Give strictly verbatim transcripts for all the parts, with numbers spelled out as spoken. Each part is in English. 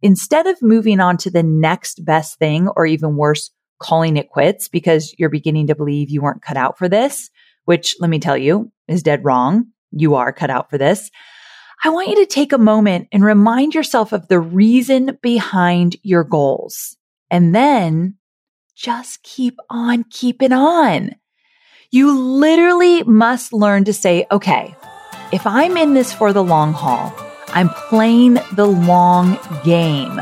Instead of moving on to the next best thing, or even worse, calling it quits because you're beginning to believe you weren't cut out for this, which let me tell you is dead wrong. You are cut out for this. I want you to take a moment and remind yourself of the reason behind your goals. And then just keep on keeping on. You literally must learn to say, okay, if I'm in this for the long haul, I'm playing the long game.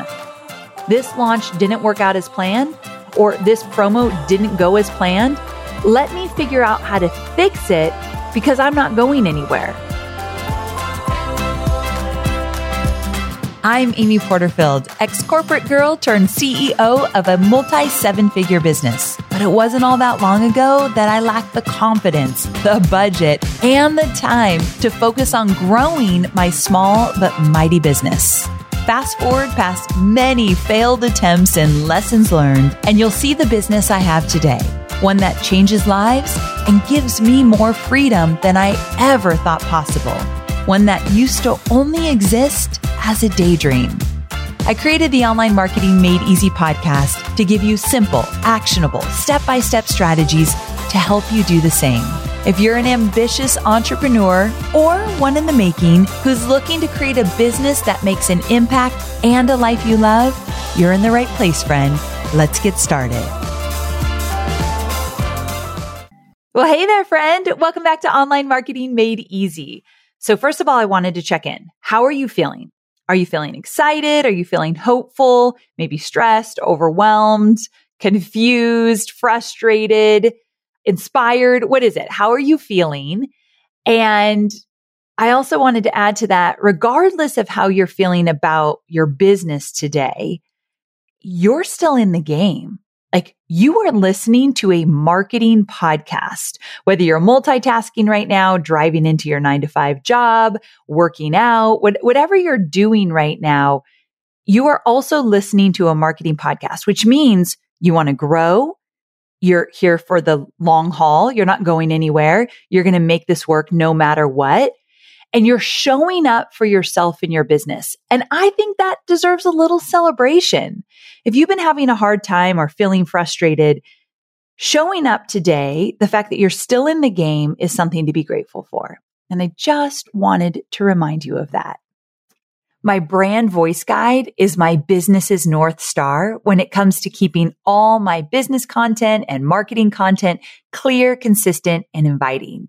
This launch didn't work out as planned, or this promo didn't go as planned. Let me figure out how to fix it because I'm not going anywhere. I'm Amy Porterfield, ex-corporate girl turned C E O of a multi-seven-figure business. But it wasn't all that long ago that I lacked the confidence, the budget, and the time to focus on growing my small but mighty business. Fast forward past many failed attempts and lessons learned, and you'll see the business I have today, one that changes lives and gives me more freedom than I ever thought possible, one that used to only exist as a daydream. I created the Online Marketing Made Easy podcast to give you simple, actionable, step-by-step strategies to help you do the same. If you're an ambitious entrepreneur or one in the making who's looking to create a business that makes an impact and a life you love, you're in the right place, friend. Let's get started. Well, hey there, friend. Welcome back to Online Marketing Made Easy. So first of all, I wanted to check in. How are you feeling? Are you feeling excited? Are you feeling hopeful? Maybe stressed, overwhelmed, confused, frustrated, inspired? What is it? How are you feeling? And I also wanted to add to that, regardless of how you're feeling about your business today, you're still in the game. Like, you are listening to a marketing podcast, whether you're multitasking right now, driving into your nine to five job, working out, what, whatever you're doing right now, you are also listening to a marketing podcast, which means you want to grow. You're here for the long haul. You're not going anywhere. You're going to make this work no matter what. And you're showing up for yourself in your business. And I think that deserves a little celebration. If you've been having a hard time or feeling frustrated, showing up today, the fact that you're still in the game is something to be grateful for. And I just wanted to remind you of that. My brand voice guide is my business's North Star when it comes to keeping all my business content and marketing content clear, consistent, and inviting.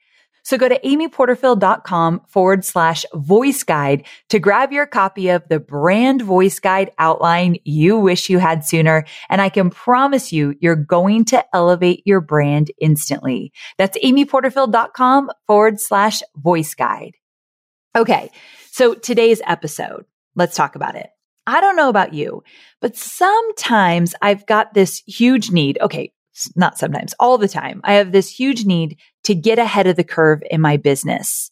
So go to amyporterfield.com forward slash voice guide to grab your copy of the Brand Voice Guide Outline You Wish You Had Sooner. And I can promise you, you're going to elevate your brand instantly. That's amyporterfield.com forward slash voice guide. Okay, so today's episode, let's talk about it. I don't know about you, but sometimes I've got this huge need. Okay, not sometimes, all the time. I have this huge need to get ahead of the curve in my business.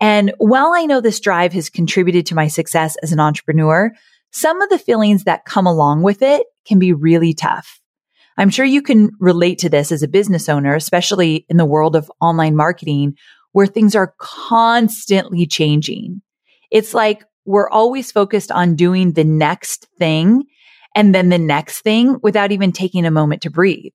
And while I know this drive has contributed to my success as an entrepreneur, some of the feelings that come along with it can be really tough. I'm sure you can relate to this as a business owner, especially in the world of online marketing, where things are constantly changing. It's like we're always focused on doing the next thing and then the next thing without even taking a moment to breathe.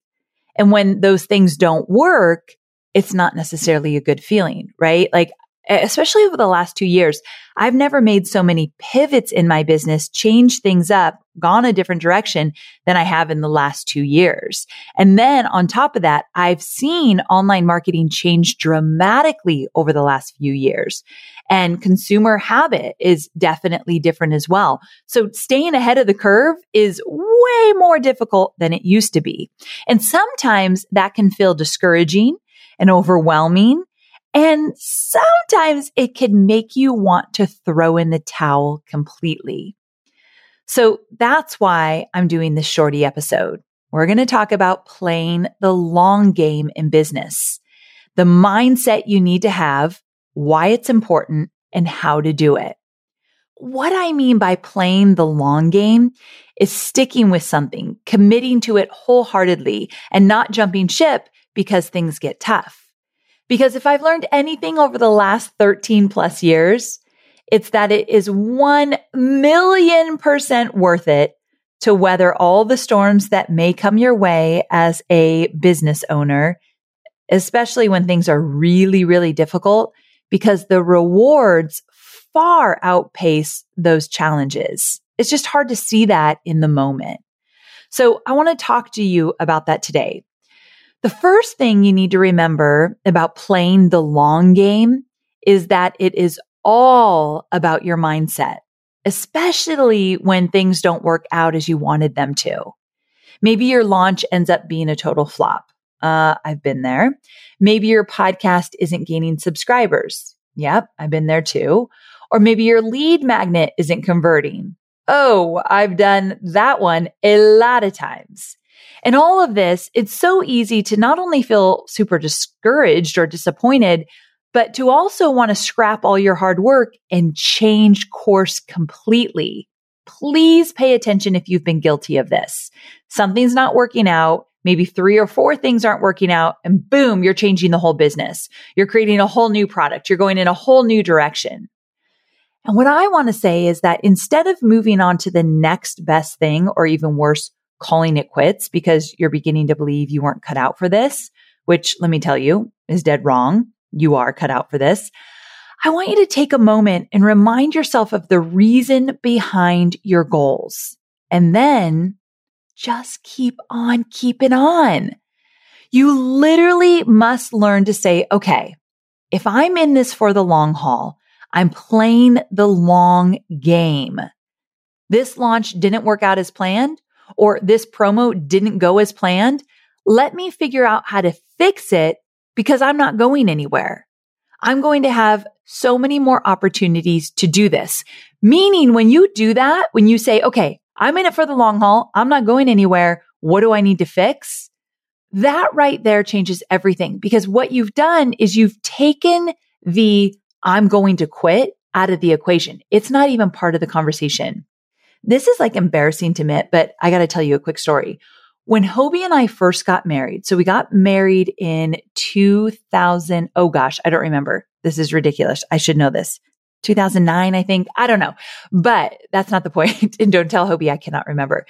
And when those things don't work, it's not necessarily a good feeling, right? Like, especially over the last two years, I've never made so many pivots in my business, changed things up, gone a different direction than I have in the last two years. And then on top of that, I've seen online marketing change dramatically over the last few years. And consumer habit is definitely different as well. So staying ahead of the curve is way more difficult than it used to be. And sometimes that can feel discouraging and overwhelming. And sometimes it can make you want to throw in the towel completely. So that's why I'm doing this shorty episode. We're going to talk about playing the long game in business, the mindset you need to have, why it's important, and how to do it. What I mean by playing the long game is sticking with something, committing to it wholeheartedly, and not jumping ship because things get tough. Because if I've learned anything over the last thirteen plus years, it's that it is one million percent worth it to weather all the storms that may come your way as a business owner, especially when things are really, really difficult, because the rewards far outpace those challenges. It's just hard to see that in the moment. So I want to talk to you about that today. The first thing you need to remember about playing the long game is that it is all about your mindset, especially when things don't work out as you wanted them to. Maybe your launch ends up being a total flop. Uh, I've been there. Maybe your podcast isn't gaining subscribers. Yep, I've been there too. Or maybe your lead magnet isn't converting. Oh, I've done that one a lot of times. And all of this, it's so easy to not only feel super discouraged or disappointed, but to also want to scrap all your hard work and change course completely. Please pay attention if you've been guilty of this. Something's not working out. Maybe three or four things aren't working out, and boom, you're changing the whole business. You're creating a whole new product. You're going in a whole new direction. And what I want to say is that instead of moving on to the next best thing, or even worse, calling it quits because you're beginning to believe you weren't cut out for this, which, let me tell you, is dead wrong. You are cut out for this. I want you to take a moment and remind yourself of the reason behind your goals. And then just keep on keeping on. You literally must learn to say, okay, if I'm in this for the long haul, I'm playing the long game. This launch didn't work out as planned, or this promo didn't go as planned. Let me figure out how to fix it, because I'm not going anywhere. I'm going to have so many more opportunities to do this. Meaning, when you do that, when you say, okay, I'm in it for the long haul, I'm not going anywhere, what do I need to fix? That right there changes everything, because what you've done is you've taken the I'm going to quit out of the equation. It's not even part of the conversation. This is like embarrassing to admit, but I got to tell you a quick story. When Hobie and I first got married, so we got married in two thousand, oh gosh, I don't remember. This is ridiculous. I should know this. two thousand nine, I think. I don't know. But that's not the point. And don't tell Hobie I cannot remember.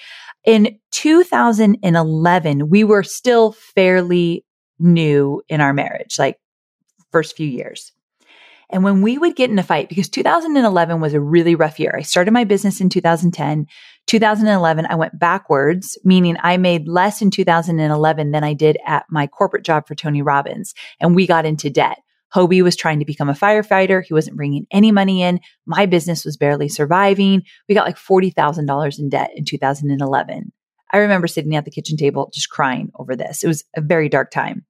In two thousand eleven, we were still fairly new in our marriage, like first few years. And when we would get in a fight, because two thousand eleven was a really rough year. I started my business in two thousand ten. two thousand eleven, I went backwards, meaning I made less in two thousand eleven than I did at my corporate job for Tony Robbins. And we got into debt. Hobie was trying to become a firefighter. He wasn't bringing any money in. My business was barely surviving. We got like forty thousand dollars in debt in two thousand eleven. I remember sitting at the kitchen table just crying over this. It was a very dark time.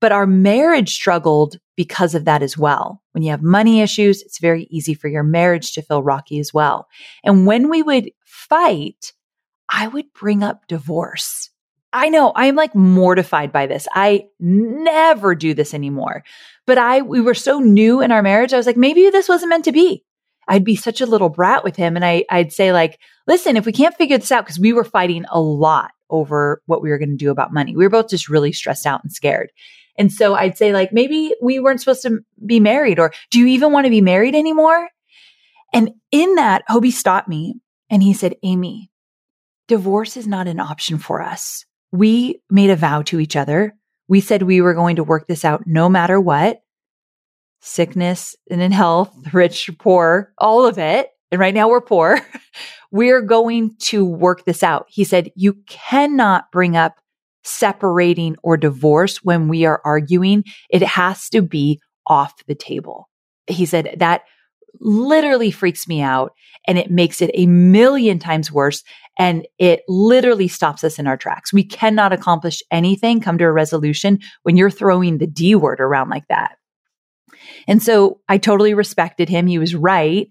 But our marriage struggled because of that as well. When you have money issues, it's very easy for your marriage to feel rocky as well. And when we would fight, I would bring up divorce. I know I'm like mortified by this. I never do this anymore. But I, we were so new in our marriage. I was like, maybe this wasn't meant to be. I'd be such a little brat with him. And I, I'd say like, listen, if we can't figure this out, because we were fighting a lot over what we were going to do about money. We were both just really stressed out and scared. And so I'd say like, maybe we weren't supposed to be married, or do you even want to be married anymore? And in that, Hobie stopped me and he said, Amy, divorce is not an option for us. We made a vow to each other. We said we were going to work this out no matter what. sickness and in health, rich, poor, all of it. And right now we're poor. We're going to work this out. He said, you cannot bring up separating or divorce when we are arguing. It has to be off the table. He said that literally freaks me out and it makes it a million times worse. And it literally stops us in our tracks. We cannot accomplish anything, come to a resolution when you're throwing the D word around like that. And so I totally respected him. He was right.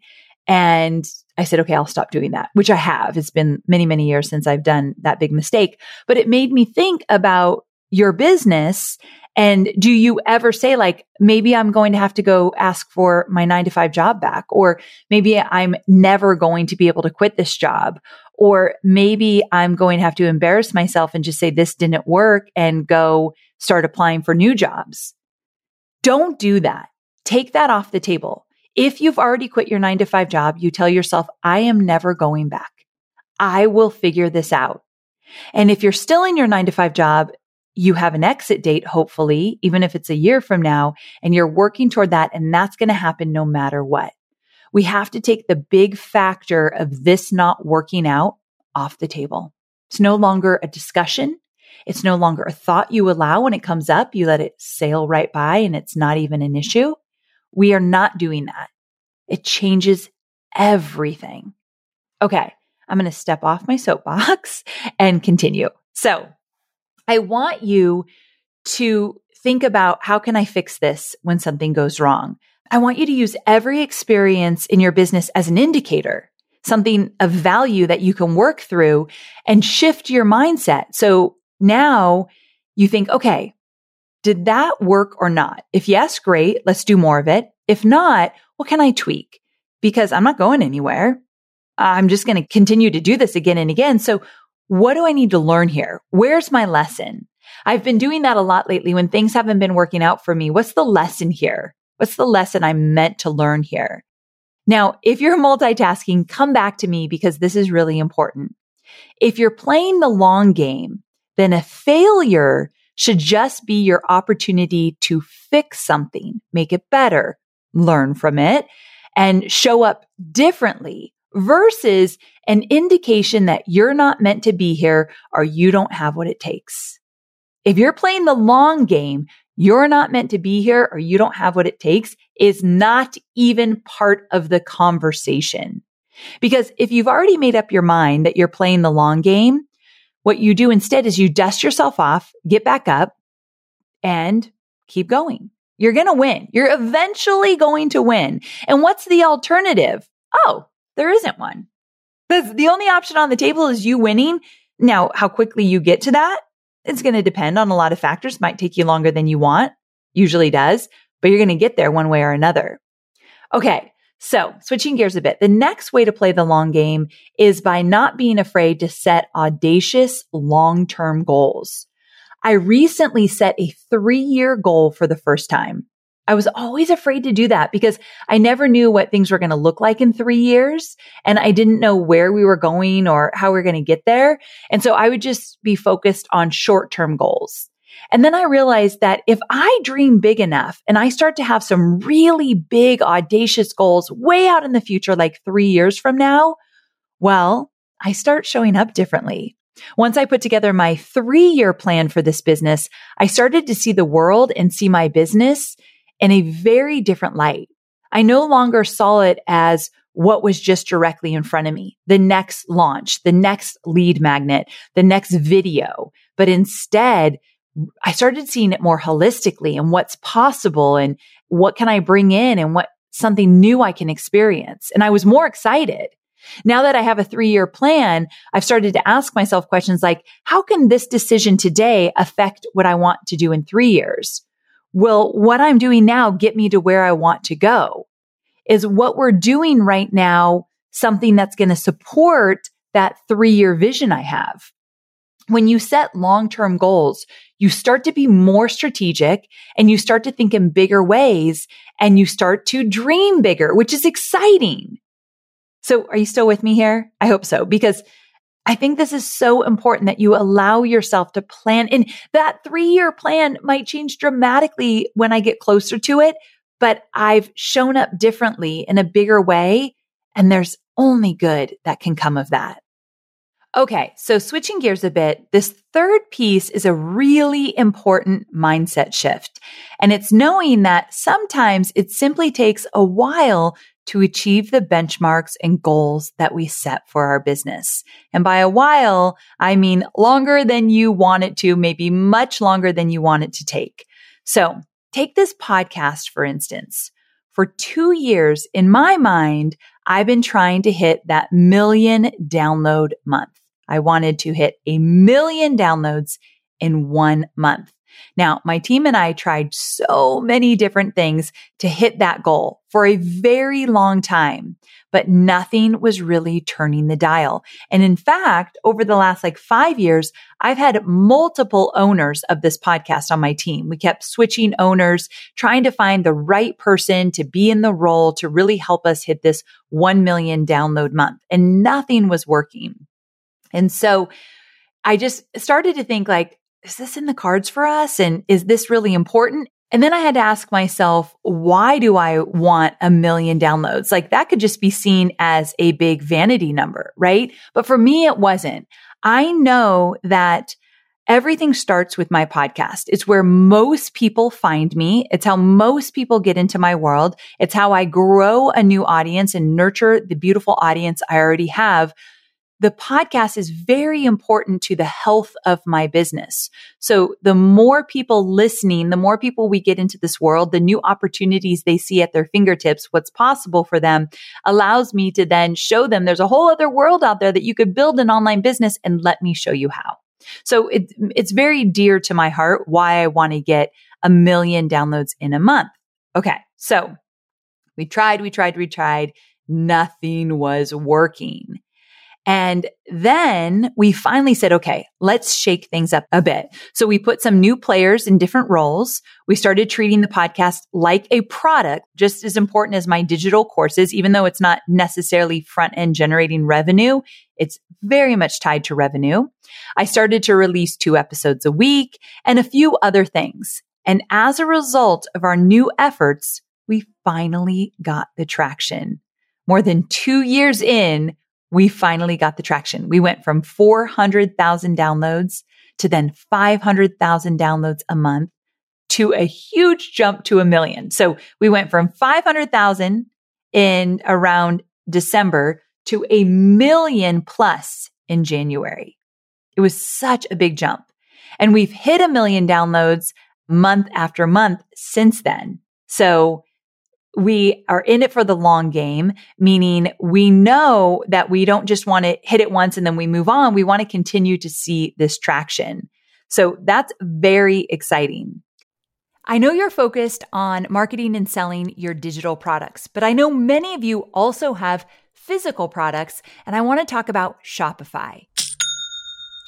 And I said, okay, I'll stop doing that, which I have. It's been many, many years since I've done that big mistake, but it made me think about your business. And do you ever say like, maybe I'm going to have to go ask for my nine to five job back, or maybe I'm never going to be able to quit this job, or maybe I'm going to have to embarrass myself and just say, this didn't work and go start applying for new jobs. Don't do that. Take that off the table. If you've already quit your nine to five job, you tell yourself, I am never going back. I will figure this out. And if you're still in your nine to five job, you have an exit date, hopefully, even if it's a year from now, and you're working toward that. And that's going to happen no matter what. We have to take the big factor of this not working out off the table. It's no longer a discussion. It's no longer a thought you allow when it comes up. You let it sail right by and it's not even an issue. We are not doing that. It changes everything. Okay, I'm going to step off my soapbox and continue. So I want you to think about, how can I fix this when something goes wrong? I want you to use every experience in your business as an indicator, something of value that you can work through and shift your mindset. So now you think, okay, did that work or not? If yes, great. Let's do more of it. If not, what can I tweak? Because I'm not going anywhere. I'm just going to continue to do this again and again. So what do I need to learn here? Where's my lesson? I've been doing that a lot lately when things haven't been working out for me. What's the lesson here? What's the lesson I'm meant to learn here? Now, if you're multitasking, come back to me because this is really important. If you're playing the long game, then a failure should just be your opportunity to fix something, make it better, learn from it, and show up differently versus an indication that you're not meant to be here or you don't have what it takes. If you're playing the long game, you're not meant to be here or you don't have what it takes is not even part of the conversation. Because if you've already made up your mind that you're playing the long game, what you do instead is you dust yourself off, get back up, and keep going. You're going to win. You're eventually going to win. And what's the alternative? Oh, there isn't one. That's the only option on the table is you winning. Now, how quickly you get to that, it's going to depend on a lot of factors. Might take you longer than you want, usually does, but you're going to get there one way or another. Okay. So switching gears a bit, the next way to play the long game is by not being afraid to set audacious long-term goals. I recently set a three-year goal for the first time. I was always afraid to do that because I never knew what things were going to look like in three years. And I didn't know where we were going or how we were going to get there. And so I would just be focused on short-term goals. And then I realized that if I dream big enough and I start to have some really big, audacious goals way out in the future, like three years from now, well, I start showing up differently. Once I put together my three-year plan for this business, I started to see the world and see my business in a very different light. I no longer saw it as what was just directly in front of me, the next launch, the next lead magnet, the next video, but instead, I started seeing it more holistically and what's possible and what can I bring in and what something new I can experience. And I was more excited. Now that I have a three-year plan, I've started to ask myself questions like, how can this decision today affect what I want to do in three years? Will what I'm doing now get me to where I want to go? Is what we're doing right now something that's going to support that three-year vision I have? When you set long-term goals, you start to be more strategic and you start to think in bigger ways and you start to dream bigger, which is exciting. So are you still with me here? I hope so, because I think this is so important that you allow yourself to plan. And that three-year plan might change dramatically when I get closer to it, but I've shown up differently in a bigger way. And there's only good that can come of that. Okay, so switching gears a bit, this third piece is a really important mindset shift. And it's knowing that sometimes it simply takes a while to achieve the benchmarks and goals that we set for our business. And by a while, I mean longer than you want it to, maybe much longer than you want it to take. So take this podcast, for instance. For two years, in my mind, I've been trying to hit that million download month. I wanted to hit a million downloads in one month. Now, my team and I tried so many different things to hit that goal for a very long time, but nothing was really turning the dial. And in fact, over the last like five years, I've had multiple owners of this podcast on my team. We kept switching owners, trying to find the right person to be in the role to really help us hit this one million download month, and nothing was working. And so I just started to think like, is this in the cards for us? And is this really important? And then I had to ask myself, why do I want a million downloads? Like that could just be seen as a big vanity number, right? But for me, it wasn't. I know that everything starts with my podcast. It's where most people find me. It's how most people get into my world. It's how I grow a new audience and nurture the beautiful audience I already have. The podcast is very important to the health of my business. So the more people listening, the more people we get into this world, the new opportunities they see at their fingertips, what's possible for them allows me to then show them there's a whole other world out there that you could build an online business, and let me show you how. So it, it's very dear to my heart why I want to get a million downloads in a month. Okay, so we tried, we tried, we tried. Nothing was working. And then we finally said, okay, let's shake things up a bit. So we put some new players in different roles. We started treating the podcast like a product, just as important as my digital courses, even though it's not necessarily front-end generating revenue. It's very much tied to revenue. I started to release two episodes a week and a few other things. And as a result of our new efforts, we finally got the traction. More than two years in, we finally got the traction. We went from four hundred thousand downloads to then five hundred thousand downloads a month to a huge jump to a million. So we went from five hundred thousand in around December to a million plus in January. It was such a big jump. And we've hit a million downloads month after month since then. So we are in it for the long game, meaning we know that we don't just want to hit it once and then we move on. We want to continue to see this traction. So that's very exciting. I know you're focused on marketing and selling your digital products, but I know many of you also have physical products, and I want to talk about Shopify.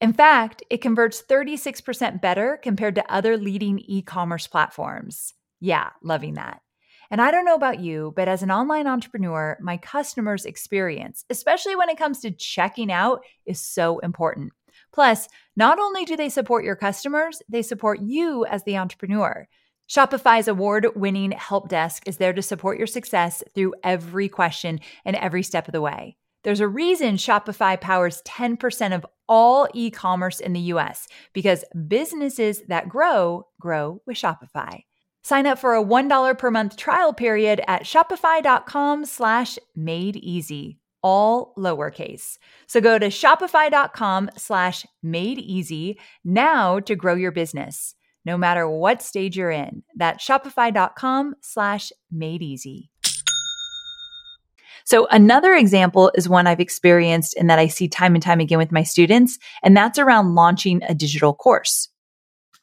In fact, it converts thirty-six percent better compared to other leading e-commerce platforms. Yeah, loving that. And I don't know about you, but as an online entrepreneur, my customers' experience, especially when it comes to checking out, is so important. Plus, not only do they support your customers, they support you as the entrepreneur. Shopify's award-winning help desk is there to support your success through every question and every step of the way. There's a reason Shopify powers ten percent of all e-commerce in the U S, because businesses that grow, grow with Shopify. Sign up for a one dollar per month trial period at shopify.com slash made easy, all lowercase. So go to shopify.com slash made easy now to grow your business, no matter what stage you're in. That's shopify.com slash made easy. So another example is one I've experienced and that I see time and time again with my students, and that's around launching a digital course.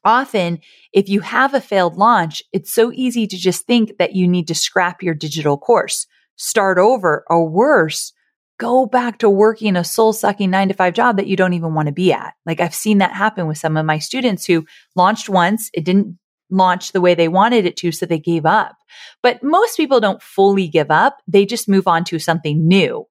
Often, if you have a failed launch, it's so easy to just think that you need to scrap your digital course. start over, or worse, go back to working a soul-sucking nine to five job that you don't even want to be at. Like, I've seen that happen with some of my students who launched once. It didn't launch the way they wanted it to, so they gave up. But most people don't fully give up. They just move on to something new.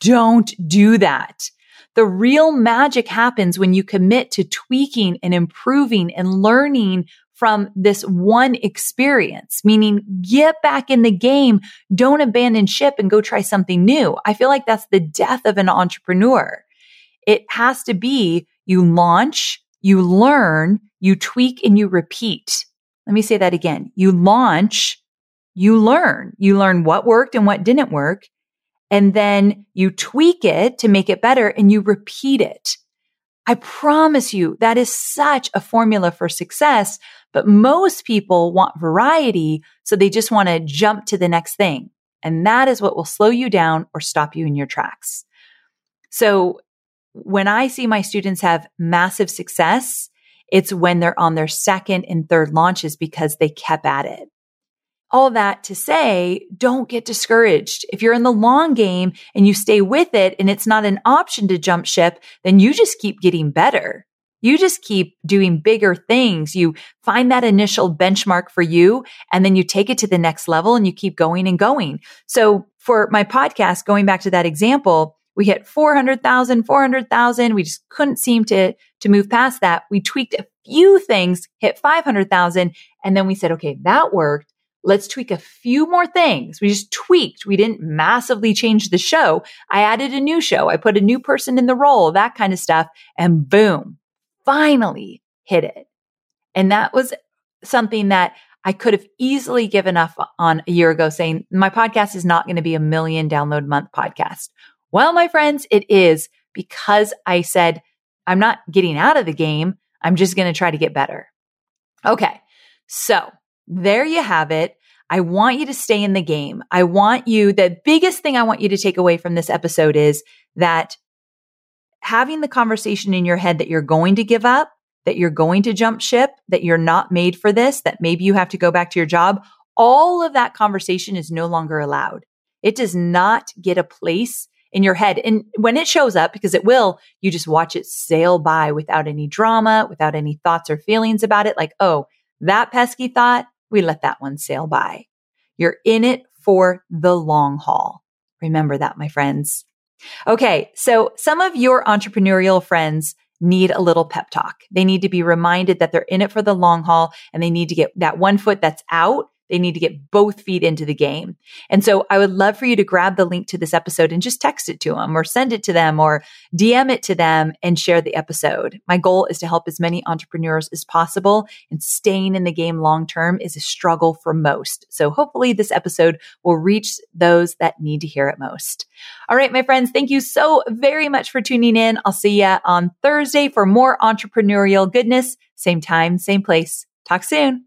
Don't do that. The real magic happens when you commit to tweaking and improving and learning from this one experience, meaning get back in the game, don't abandon ship and go try something new. I feel like that's the death of an entrepreneur. It has to be you launch, you learn, you tweak, and you repeat. Let me say that again. You launch, you learn. You learn what worked and what didn't work, and then you tweak it to make it better and you repeat it. I promise you, that is such a formula for success, but most people want variety, so they just want to jump to the next thing. And that is what will slow you down or stop you in your tracks. So when I see my students have massive success, it's when they're on their second and third launches because they kept at it. All that to say, don't get discouraged. If you're in the long game and you stay with it and it's not an option to jump ship, then you just keep getting better. You just keep doing bigger things. You find that initial benchmark for you, and then you take it to the next level and you keep going and going. So for my podcast, going back to that example, we hit four hundred thousand, four hundred thousand. We just couldn't seem to, to move past that. We tweaked a few things, hit five hundred thousand. And then we said, okay, that worked. Let's tweak a few more things. We just tweaked. We didn't massively change the show. I added a new show. I put a new person in the role, that kind of stuff. And boom, finally hit it. And that was something that I could have easily given up on a year ago, saying my podcast is not going to be a million download month podcast. Well, my friends, it is, because I said, I'm not getting out of the game. I'm just going to try to get better. Okay. So there you have it. I want you to stay in the game. I want you, the biggest thing I want you to take away from this episode is that having the conversation in your head that you're going to give up, that you're going to jump ship, that you're not made for this, that maybe you have to go back to your job, all of that conversation is no longer allowed. It does not get a place in your head. And when it shows up, because it will, you just watch it sail by without any drama, without any thoughts or feelings about it. Like, oh, that pesky thought, we let that one sail by. You're in it for the long haul. Remember that, my friends. Okay, so some of your entrepreneurial friends need a little pep talk. They need to be reminded that they're in it for the long haul, and they need to get that one foot that's out. They need to get both feet into the game. And so I would love for you to grab the link to this episode and just text it to them, or send it to them, or D M it to them and share the episode. My goal is to help as many entrepreneurs as possible, and staying in the game long-term is a struggle for most. So hopefully this episode will reach those that need to hear it most. All right, my friends, thank you so very much for tuning in. I'll see you on Thursday for more entrepreneurial goodness. Same time, same place. Talk soon.